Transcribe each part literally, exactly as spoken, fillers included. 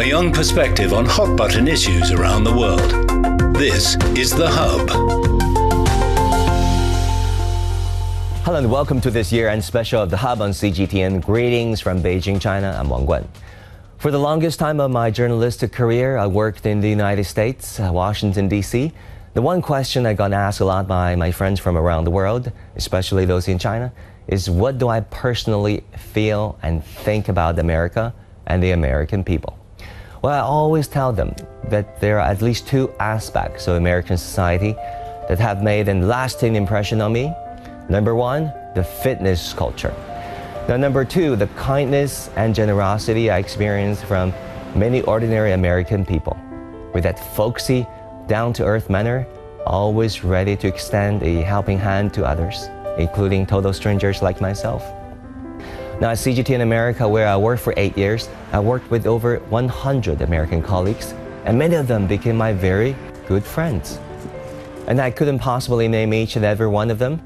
a young perspective on hot-button issues around the world. This is The Hub. Hello and welcome to this year-end special of The Hub on C G T N. Greetings from Beijing, China. I'm Wang Guan. For the longest time of my journalistic career, I worked in the United States, Washington, D C. The one question I got asked a lot by my friends from around the world, especially those in China, is what do I personally feel and think about America and the American people? Well, I always tell them that there are at least two aspects of American society that have made a lasting impression on me. Number one, the fitness culture. Now, number two, the kindness and generosity I experienced from many ordinary American people, with that folksy, down-to-earth manner, always ready to extend a helping hand to others, including total strangers like myself. Now, at C G T N America, where I worked for eight years, I worked with over one hundred American colleagues, and many of them became my very good friends. And I couldn't possibly name each and every one of them.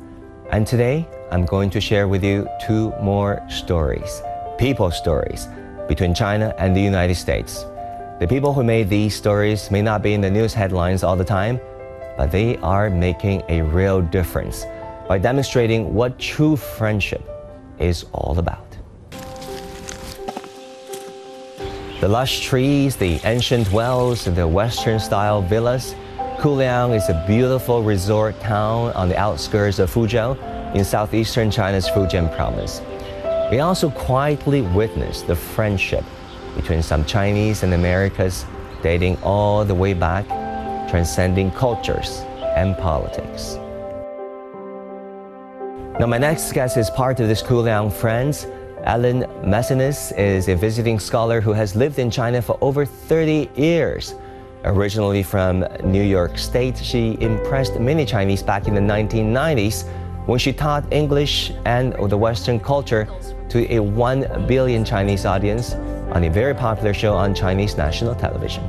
And today, I'm going to share with you two more stories, people stories, between China and the United States. The people who made these stories may not be in the news headlines all the time, but they are making a real difference by demonstrating what true friendship is all about. The lush trees, the ancient wells, the Western-style villas. Kuliang is a beautiful resort town on the outskirts of Fuzhou in southeastern China's Fujian province. We also quietly witnessed the friendship between some Chinese and Americans dating all the way back, transcending cultures and politics. Now, my next guest is part of this Kuliang Friends. Elyn McInnis is a visiting scholar who has lived in China for over thirty years. Originally from New York State, she impressed many Chinese back in the nineteen nineties when she taught English and the Western culture to a one billion Chinese audience on a very popular show on Chinese national television.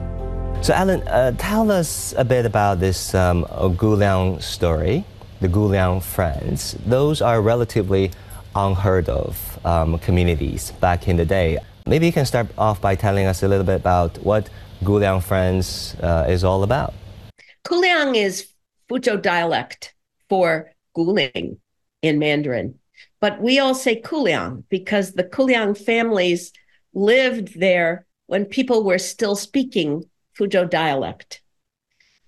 So, Elyn, uh, tell us a bit about this um, Kuliang story, the Kuliang Friends. Those are relatively unheard of um, communities back in the day. Maybe you can start off by telling us a little bit about what Kuliang Friends uh, is all about. Kuliang is Fuzhou dialect for Guling in Mandarin. But we all say Kuliang because the Kuliang families lived there when people were still speaking Fuzhou dialect.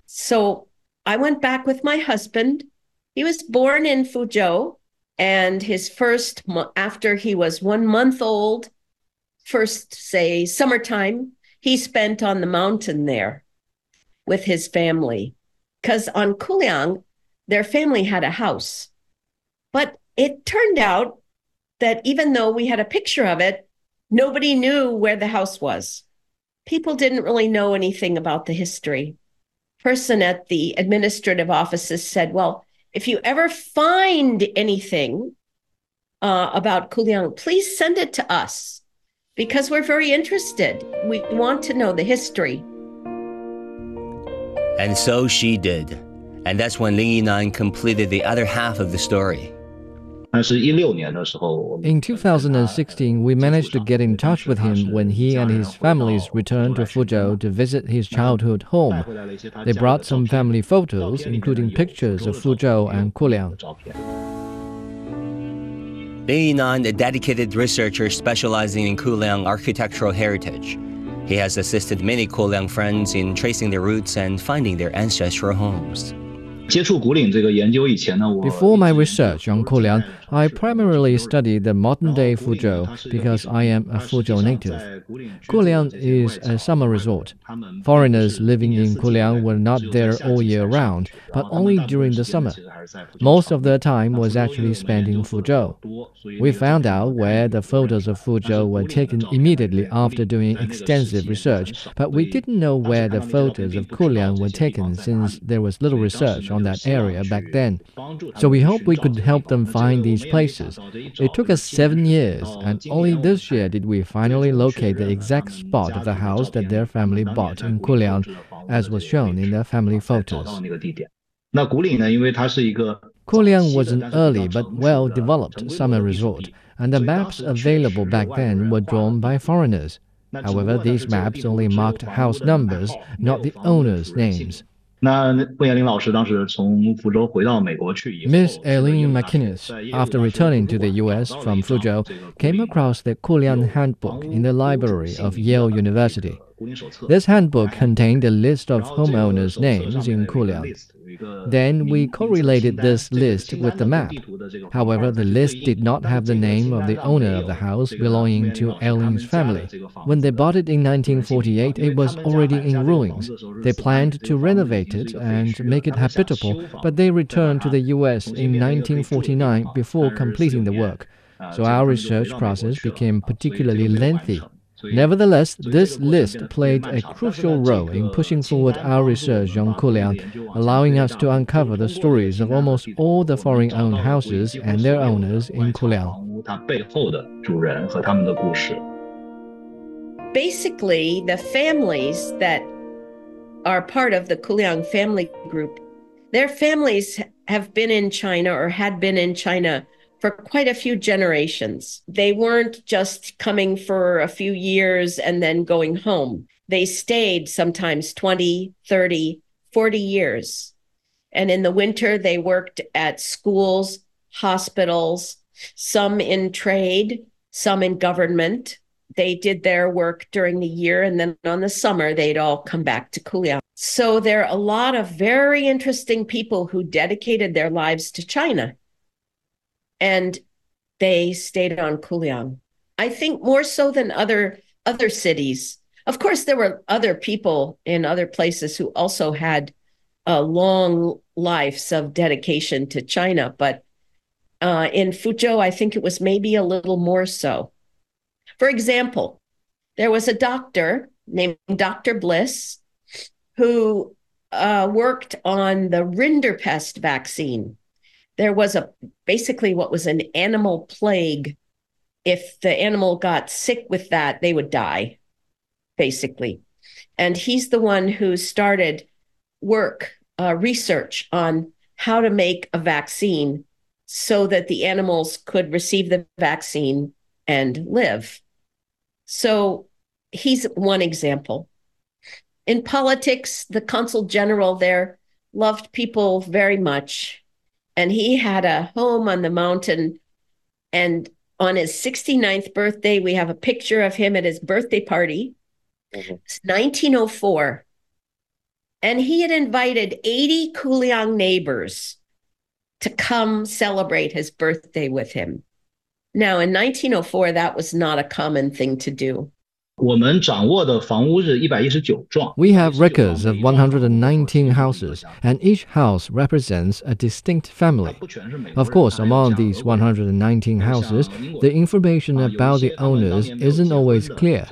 So I went back with my husband. He was born in Fuzhou, and his first, after he was one month old, first, say, summertime, he spent on the mountain there with his family, because on Kuliang, their family had a house. But it turned out that even though we had a picture of it, nobody knew where the house was. People didn't really know anything about the history. Person at the administrative offices said, well, if you ever find anything uh, about Kuliang, please send it to us, because we're very interested. We want to know the history. And so she did. And that's when Ling Yinan completed the other half of the story. In two thousand sixteen, we managed to get in touch with him when he and his families returned to Fuzhou to visit his childhood home. They brought some family photos, including pictures of Fuzhou and Kuliang. Li Yinan, a dedicated researcher specializing in Kuliang architectural heritage. He has assisted many Kuliang friends in tracing their roots and finding their ancestral homes. Before my research on Kuliang, I primarily studied the modern-day Fuzhou because I am a Fuzhou native. Kuliang is a summer resort. Foreigners living in Kuliang were not there all year round, but only during the summer. Most of their time was actually spent in Fuzhou. We found out where the photos of Fuzhou were taken immediately after doing extensive research, but we didn't know where the photos of Kuliang were taken since there was little research on that area back then. So we hoped we could help them find these places. It took us seven years, and only this year did we finally locate the exact spot of the house that their family bought in Kuliang, as was shown in their family photos. Kuliang was an early but well-developed summer resort, and the maps available back then were drawn by foreigners. However, these maps only marked house numbers, not the owners' names. Miss Eileen McInnis, after returning to the U S from Fuzhou, came across the Kuliang handbook in the library of Yale University. This handbook contained a list of homeowners' names in Kuliang. Then we correlated this list with the map. However, the list did not have the name of the owner of the house belonging to Eileen's family. When they bought it in nineteen forty-eight, it was already in ruins. They planned to renovate it and make it habitable, but they returned to the U S in nineteen forty-nine before completing the work. So our research process became particularly lengthy. Nevertheless, this list played a crucial role in pushing forward our research on Kuliang, allowing us to uncover the stories of almost all the foreign-owned houses and their owners in Kuliang. Basically, the families that are part of the Kuliang family group, their families have been in China or had been in China for quite a few generations. They weren't just coming for a few years and then going home. They stayed sometimes twenty, thirty, forty years. And in the winter, they worked at schools, hospitals, some in trade, some in government. They did their work during the year, and then on the summer, they'd all come back to Kuliang. So there are a lot of very interesting people who dedicated their lives to China, and they stayed on Kuliang. I think more so than other other cities. Of course, there were other people in other places who also had uh, long lives of dedication to China. But uh, in Fuzhou, I think it was maybe a little more so. For example, there was a doctor named Doctor Bliss who uh, worked on the rinderpest vaccine. There was a basically what was an animal plague. If the animal got sick with that, they would die, basically. And he's the one who started work, uh, research on how to make a vaccine so that the animals could receive the vaccine and live. So he's one example. In politics, the consul general there loved people very much. And he had a home on the mountain. And on his sixty-ninth birthday, we have a picture of him at his birthday party. Mm-hmm. It's nineteen oh four. And he had invited eighty Kuliang neighbors to come celebrate his birthday with him. Now, in nineteen oh four, that was not a common thing to do. We have records of one hundred nineteen houses, and each house represents a distinct family. Of course, among these one hundred nineteen houses, the information about the owners isn't always clear.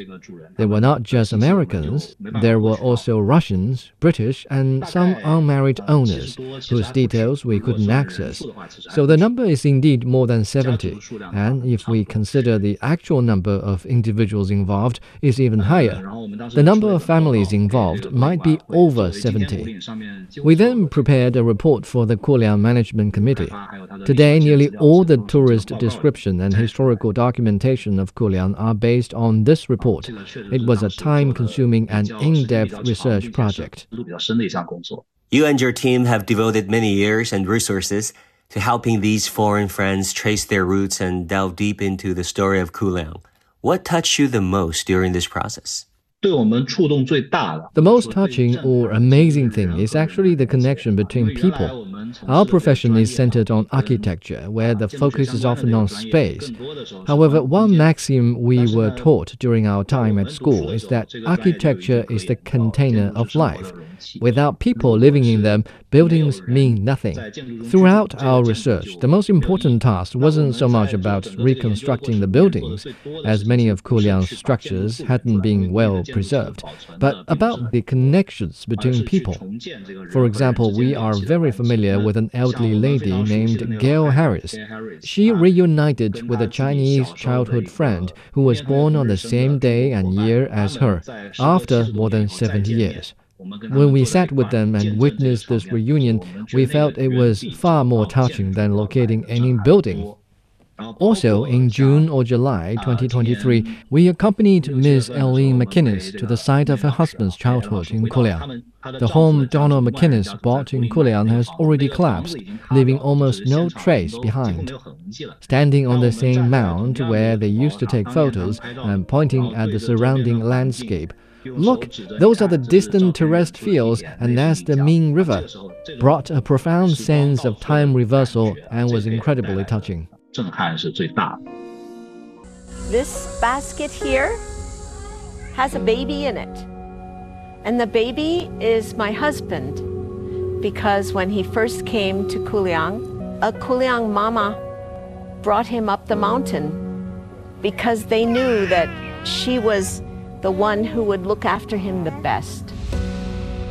They were not just Americans, there were also Russians, British, and some unmarried owners, whose details we couldn't access. So the number is indeed more than seventy, and if we consider the actual number of individuals involved, is even higher. The number of families involved might be over seventy. We then prepared a report for the Kuliang Management Committee. Today, nearly all the tourist description and historical documentation of Kuliang are based on this report. It was a time-consuming and in-depth research project. You and your team have devoted many years and resources to helping these foreign friends trace their roots and delve deep into the story of Kuliang. What touched you the most during this process? The most touching or amazing thing is actually the connection between people. Our profession is centered on architecture, where the focus is often on space. However, one maxim we were taught during our time at school is that architecture is the container of life. Without people living in them, buildings mean nothing. Throughout our research, the most important task wasn't so much about reconstructing the buildings, as many of Kuliang's structures hadn't been well preserved, but about the connections between people. For example, we are very familiar with an elderly lady named Gail Harris. She reunited with a Chinese childhood friend who was born on the same day and year as her, after more than seventy years. When we sat with them and witnessed this reunion, we felt it was far more touching than locating any building. Also, in June or July twenty twenty-three, we accompanied Miz Elyn McInnis to the site of her husband's childhood in Kuliang. The home Donald McInnes bought in Kuliang has already collapsed, leaving almost no trace behind. Standing on the same mound where they used to take photos and pointing at the surrounding landscape, "Look, those are the distant terraced fields, and that's the Ming River," brought a profound sense of time reversal and was incredibly touching. This basket here has a baby in it. And the baby is my husband, because when he first came to Kuliang, a Kuliang mama brought him up the mountain because they knew that she was the one who would look after him the best.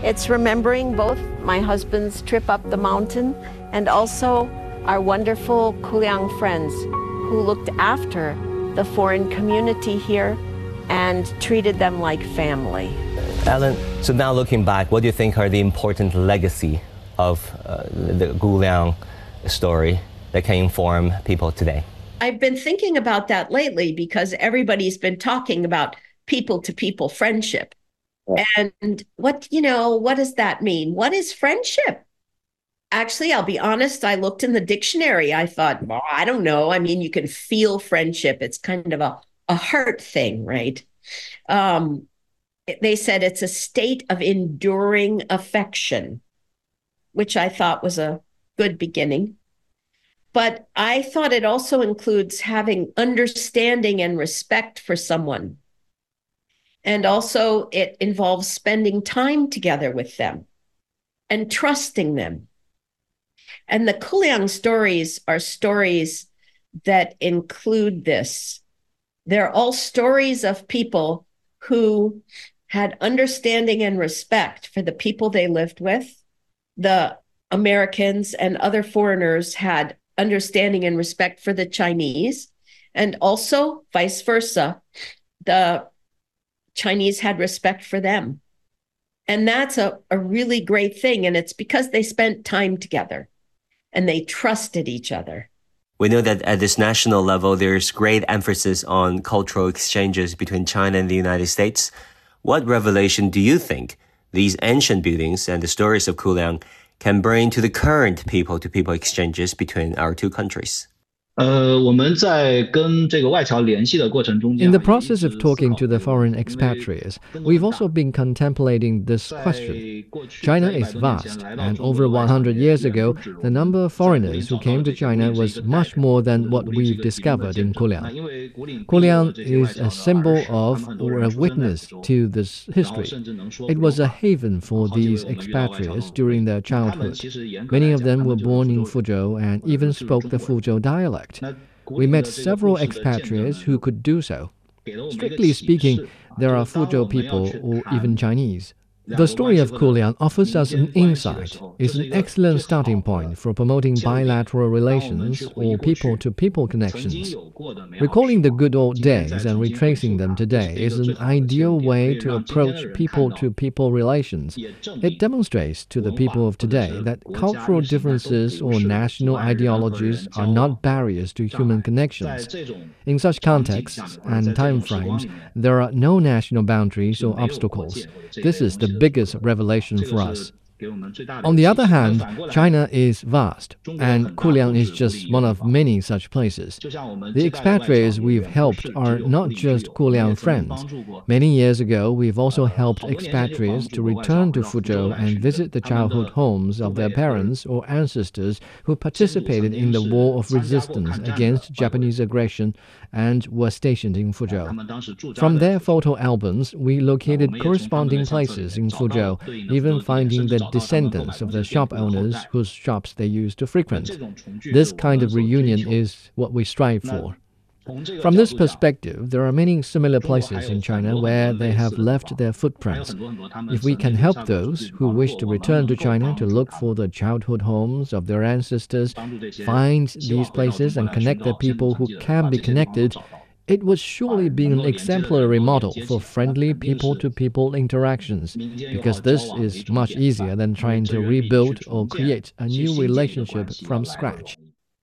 It's remembering both my husband's trip up the mountain and also our wonderful Kuliang friends who looked after the foreign community here and treated them like family. Elyn, so now looking back, what do you think are the important legacy of uh, the Kuliang story that can inform people today? I've been thinking about that lately because everybody's been talking about people-to-people friendship. Yeah. And what, you know, what does that mean? What is friendship? Actually, I'll be honest, I looked in the dictionary. I thought, well, I don't know. I mean, you can feel friendship. It's kind of a, a heart thing, right? Um, they said it's a state of enduring affection, which I thought was a good beginning. But I thought it also includes having understanding and respect for someone. And also it involves spending time together with them and trusting them. And the Kuliang stories are stories that include this. They're all stories of people who had understanding and respect for the people they lived with. The Americans and other foreigners had understanding and respect for the Chinese, and also vice versa. The Chinese had respect for them. And that's a, a really great thing. And it's because they spent time together and they trusted each other. We know that at this national level, there's great emphasis on cultural exchanges between China and the United States. What revelation do you think these ancient buildings and the stories of Kuliang can bring to the current people-to-people exchanges between our two countries? In the process of talking to the foreign expatriates, we've also been contemplating this question. China is vast, and over one hundred years ago, the number of foreigners who came to China was much more than what we've discovered in Kuliang. Kuliang is a symbol of or a witness to this history. It was a haven for these expatriates during their childhood. Many of them were born in Fuzhou and even spoke the Fuzhou dialect. We met several expatriates who could do so. Strictly speaking, there are Fuzhou people or even Chinese. The story of Kuliang offers us an insight. It's an excellent starting point for promoting bilateral relations or people-to-people connections. Recalling the good old days and retracing them today is an ideal way to approach people-to-people relations. It demonstrates to the people of today that cultural differences or national ideologies are not barriers to human connections. In such contexts and timeframes, there are no national boundaries or obstacles. This is the biggest revelation for us. On the other hand, China is vast, and Kuliang is just one of many such places. The expatriates we've helped are not just Kuliang friends. Many years ago, we've also helped expatriates to return to Fuzhou and visit the childhood homes of their parents or ancestors who participated in the war of resistance against Japanese aggression and were stationed in Fuzhou. From their photo albums, we located corresponding places in Fuzhou, even finding the descendants of the shop owners whose shops they used to frequent. This kind of reunion is what we strive for. From this perspective, there are many similar places in China where they have left their footprints. If we can help those who wish to return to China to look for the childhood homes of their ancestors, find these places and connect the people who can be connected, it would surely be an exemplary model for friendly people-to-people interactions, because this is much easier than trying to rebuild or create a new relationship from scratch.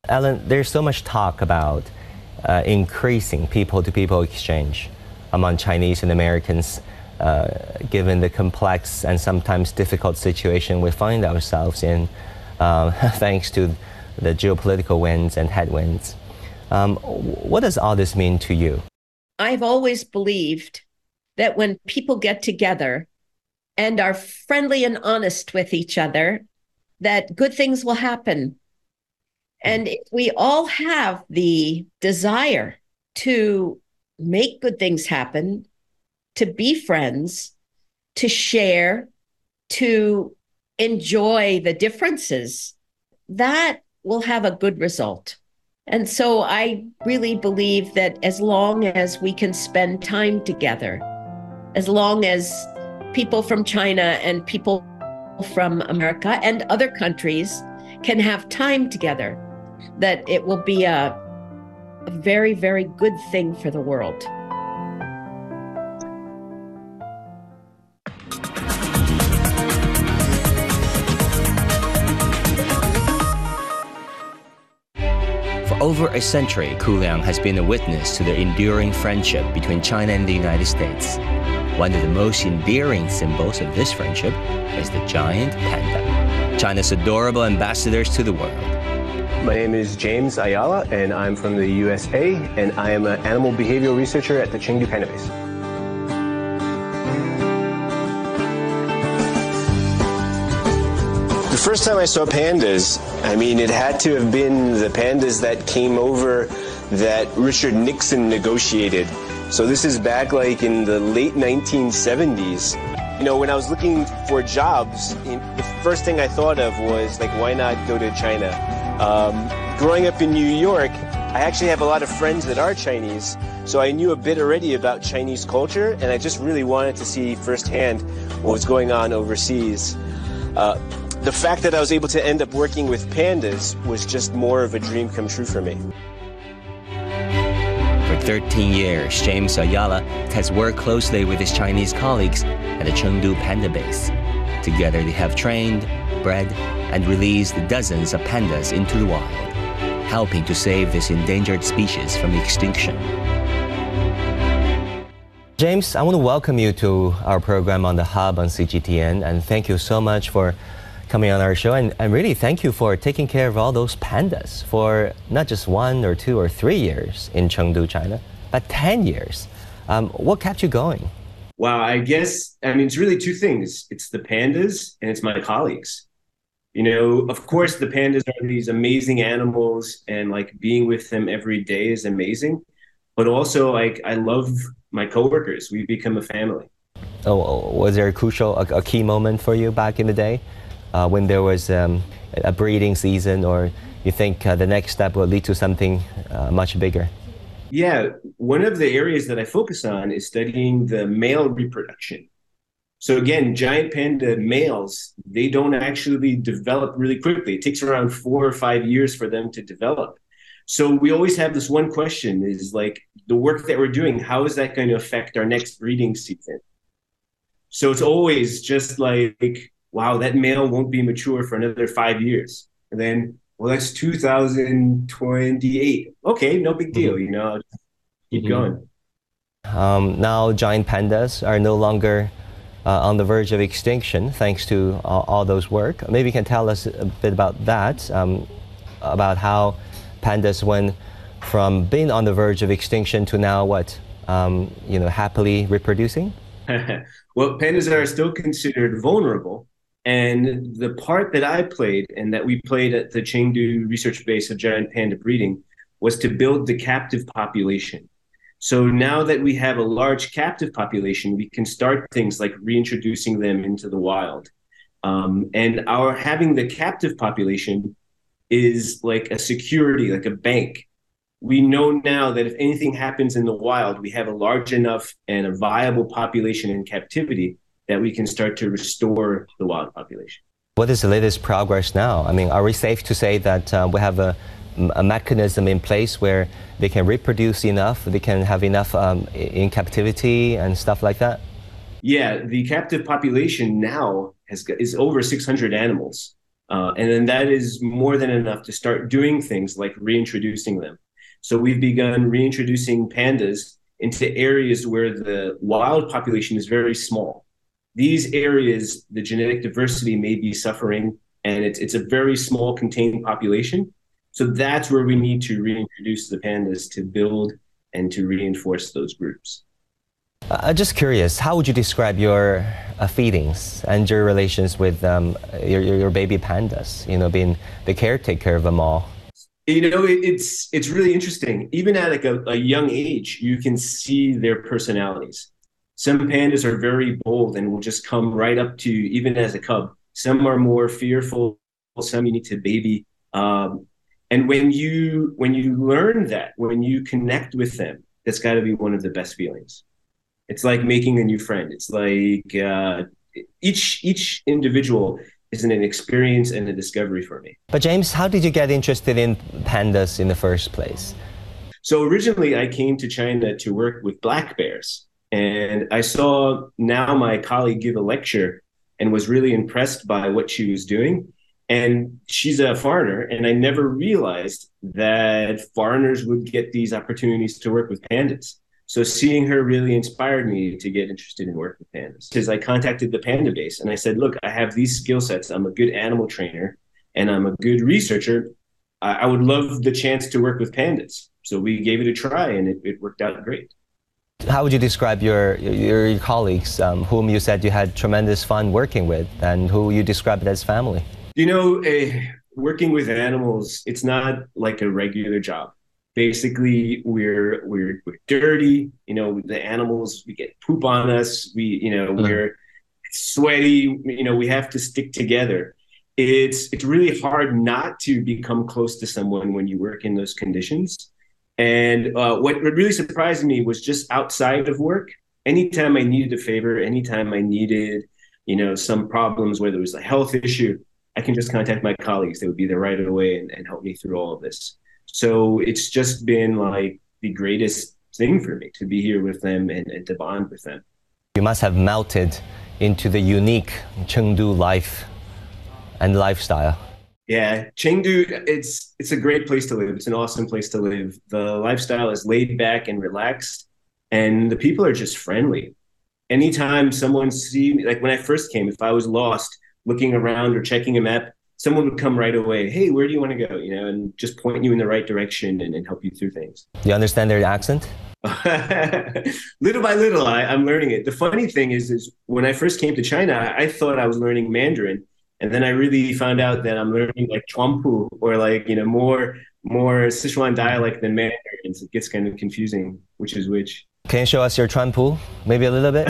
Elyn, there's so much talk about uh, increasing people-to-people exchange among Chinese and Americans, uh, given the complex and sometimes difficult situation we find ourselves in, uh, thanks to the geopolitical winds and headwinds. Um, what does all this mean to you? I've always believed that when people get together and are friendly and honest with each other, that good things will happen. And if we all have the desire to make good things happen, to be friends, to share, to enjoy the differences, that will have a good result. And so I really believe that as long as we can spend time together, as long as people from China and people from America and other countries can have time together, that it will be a, a very, very good thing for the world. For over a century, Kuliang has been a witness to the enduring friendship between China and the United States. One of the most endearing symbols of this friendship is the giant panda, China's adorable ambassadors to the world. My name is James Ayala, and I'm from the U S A, and I am an animal behavioral researcher at the Chengdu Panda Base. The first time I saw pandas, I mean, it had to have been the pandas that came over that Richard Nixon negotiated. So this is back like in the late nineteen seventies. You know, when I was looking for jobs, the first thing I thought of was like, why not go to China? Um, growing up in New York, I actually have a lot of friends that are Chinese. So I knew a bit already about Chinese culture, and I just really wanted to see firsthand what was going on overseas. Uh, the fact that I was able to end up working with pandas was just more of a dream come true for me. For thirteen years, James Ayala has worked closely with his Chinese colleagues at the Chengdu Panda Base. Together they have trained, bred, and released dozens of pandas into the wild, helping to save this endangered species from extinction. James, I want to welcome you to our program on The Hub on C G T N, and thank you so much for coming on our show, and, and really thank you for taking care of all those pandas for not just one or two or three years in Chengdu, China, but ten years. Um, what kept you going? Well, I guess, I mean, it's really two things. It's the pandas and it's my colleagues. You know, of course, the pandas are these amazing animals, and like being with them every day is amazing. But also, like, I love my coworkers. We've become a family. Oh, was there a crucial, a, a key moment for you back in the day? Uh, when there was um, a breeding season, or you think uh, the next step will lead to something uh, much bigger? Yeah, one of the areas that I focus on is studying the male reproduction. So again, giant panda males, they don't actually develop really quickly. It takes around four or five years for them to develop. So we always have this one question is like, the work that we're doing, how is that going to affect our next breeding season? So it's always just like, wow, that male won't be mature for another five years. And then, well, that's two thousand twenty-eight. Okay, no big deal, you know, keep mm-hmm. going. Um, now giant pandas are no longer uh, on the verge of extinction, thanks to uh, all those work. Maybe you can tell us a bit about that, um, about how pandas went from being on the verge of extinction to now what, um, you know, happily reproducing? Well, pandas are still considered vulnerable. And the part that I played and that we played at the Chengdu Research Base of Giant Panda Breeding was to build the captive population. So now that we have a large captive population, we can start things like reintroducing them into the wild. Um, and our having the captive population is like a security, like a bank. We know now that if anything happens in the wild, we have a large enough and a viable population in captivity that we can start to restore the wild population. What is the latest progress now? I mean, are we safe to say that uh, we have a, a mechanism in place where they can reproduce enough, they can have enough um, in captivity and stuff like that? Yeah, the captive population now has, is over six hundred animals. Uh, and then that is more than enough to start doing things like reintroducing them. So we've begun reintroducing pandas into areas where the wild population is very small. These areas, the genetic diversity may be suffering, and it's, it's a very small contained population. So that's where we need to reintroduce the pandas to build and to reinforce those groups. Uh, just curious, how would you describe your uh, feedings and your relations with um, your, your baby pandas, you know, being the caretaker of them all? You know, it, it's it's really interesting. Even at like a, a young age, you can see their personalities. Some pandas are very bold and will just come right up to you, even as a cub. Some are more fearful, some you need to baby. Um, and when you when you learn that, when you connect with them, that's got to be one of the best feelings. It's like making a new friend. It's like uh, each each individual is an experience and a discovery for me. But James, how did you get interested in pandas in the first place? So originally I came to China to work with black bears. And I saw now my colleague give a lecture and was really impressed by what she was doing. And she's a foreigner, and I never realized that foreigners would get these opportunities to work with pandas. So seeing her really inspired me to get interested in working with pandas. Because I contacted the Panda Base and I said, look, I have these skill sets. I'm a good animal trainer and I'm a good researcher. I, I would love the chance to work with pandas. So we gave it a try and it, it worked out great. How would you describe your, your, your colleagues um, whom you said you had tremendous fun working with and who you described as family? You know, uh, working with animals, it's not like a regular job. Basically, we're, we're we're dirty. You know, the animals, we get poop on us. We, you know, mm-hmm. we're sweaty. You know, we have to stick together. It's it's really hard not to become close to someone when you work in those conditions. And uh, what really surprised me was just outside of work. Anytime I needed a favor, anytime I needed, you know, some problems, whether it was a health issue, I can just contact my colleagues. They would be there right away and, and help me through all of this. So it's just been like the greatest thing for me to be here with them and, and to bond with them. You must have melted into the unique Chengdu life and lifestyle. Yeah, Chengdu, it's it's a great place to live. It's an awesome place to live. The lifestyle is laid back and relaxed, and the people are just friendly. Anytime someone sees me, like when I first came, if I was lost looking around or checking a map, someone would come right away, hey, where do you want to go? You know, and just point you in the right direction and, and help you through things. Do you understand their accent? Little by little, I, I'm learning it. The funny thing is, is when I first came to China, I, I thought I was learning Mandarin. And then I really found out that I'm learning like Chuanpu or like, you know, more, more Sichuan dialect than Mandarin. So it gets kind of confusing, which is which. Can you show us your Chuanpu? Maybe a little bit?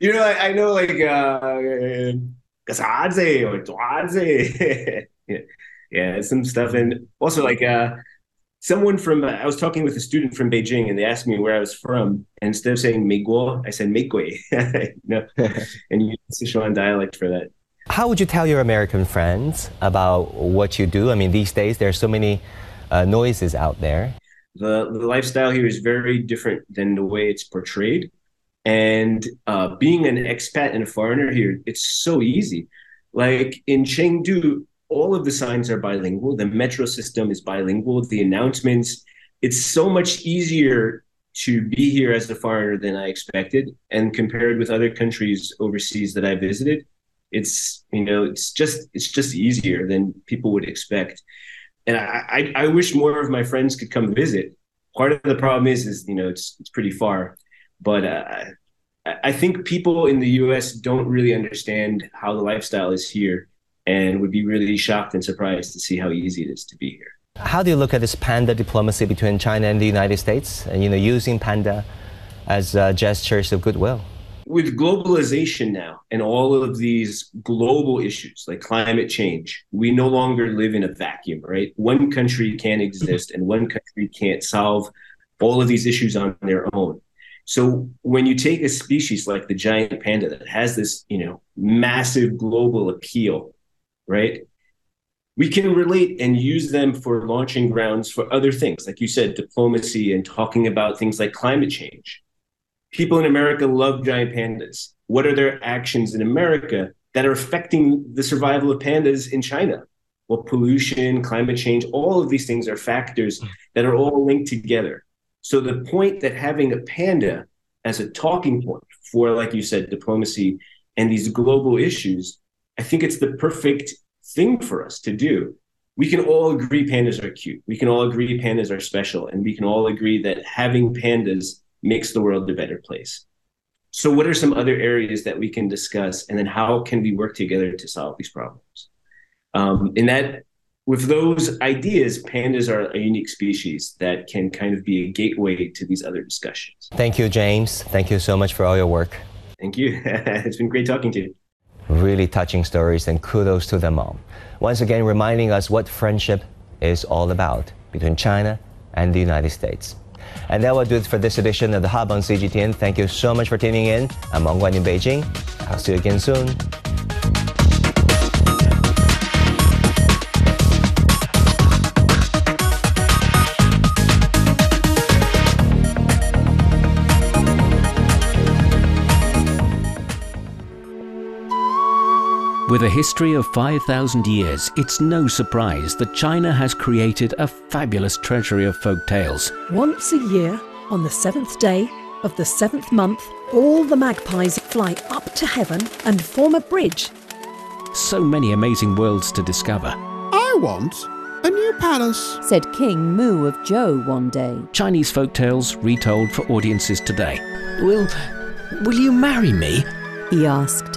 You know, I, I know like... Uh, or yeah, yeah, some stuff. And also like uh, someone from, I was talking with a student from Beijing and they asked me where I was from. And instead of saying Meiguo, I said Meigui. No, and you use Sichuan dialect for that. How would you tell your American friends about what you do? I mean, these days there are so many uh, noises out there. The, the lifestyle here is very different than the way it's portrayed. And uh, being an expat and a foreigner here, it's so easy. Like in Chengdu, all of the signs are bilingual. The metro system is bilingual. The announcements, it's so much easier to be here as a foreigner than I expected. And compared with other countries overseas that I visited, it's, you know, it's just, it's just easier than people would expect. And I, I, I wish more of my friends could come visit. Part of the problem is, is, you know, it's, it's pretty far. But uh, I think people in the U S don't really understand how the lifestyle is here and would be really shocked and surprised to see how easy it is to be here. How do you look at this panda diplomacy between China and the United States, and, you know, using panda as uh, gestures of goodwill? With globalization now and all of these global issues like climate change, we no longer live in a vacuum, right? One country can't exist and one country can't solve all of these issues on their own. So when you take a species like the giant panda that has this, you know, massive global appeal, right? We can relate and use them for launching grounds for other things. Like you said, diplomacy and talking about things like climate change. People in America love giant pandas. What are their actions in America that are affecting the survival of pandas in China. Well, pollution, climate change, all of these things are factors that are all linked together. So the point that having a panda as a talking point for, like you said, diplomacy and these global issues, I think it's the perfect thing for us to do. We can all agree pandas are cute. We can all agree pandas are special. And we can all agree that having pandas makes the world a better place. So what are some other areas that we can discuss? And then how can we work together to solve these problems? Um, and that, with those ideas, pandas are a unique species that can kind of be a gateway to these other discussions. Thank you, James. Thank you so much for all your work. Thank you. It's been great talking to you. Really touching stories, and kudos to them all. Once again, reminding us what friendship is all about between China and the United States. And that will do it for this edition of The Hub on C G T N. Thank you so much for tuning in. I'm Wang Guan in Beijing. I'll see you again soon. With a history of five thousand years, it's no surprise that China has created a fabulous treasury of folk tales. Once a year, on the seventh day of the seventh month, all the magpies fly up to heaven and form a bridge. So many amazing worlds to discover. I want a new palace, said King Mu of Zhou one day. Chinese folk tales retold for audiences today. Will, will you marry me? He asked.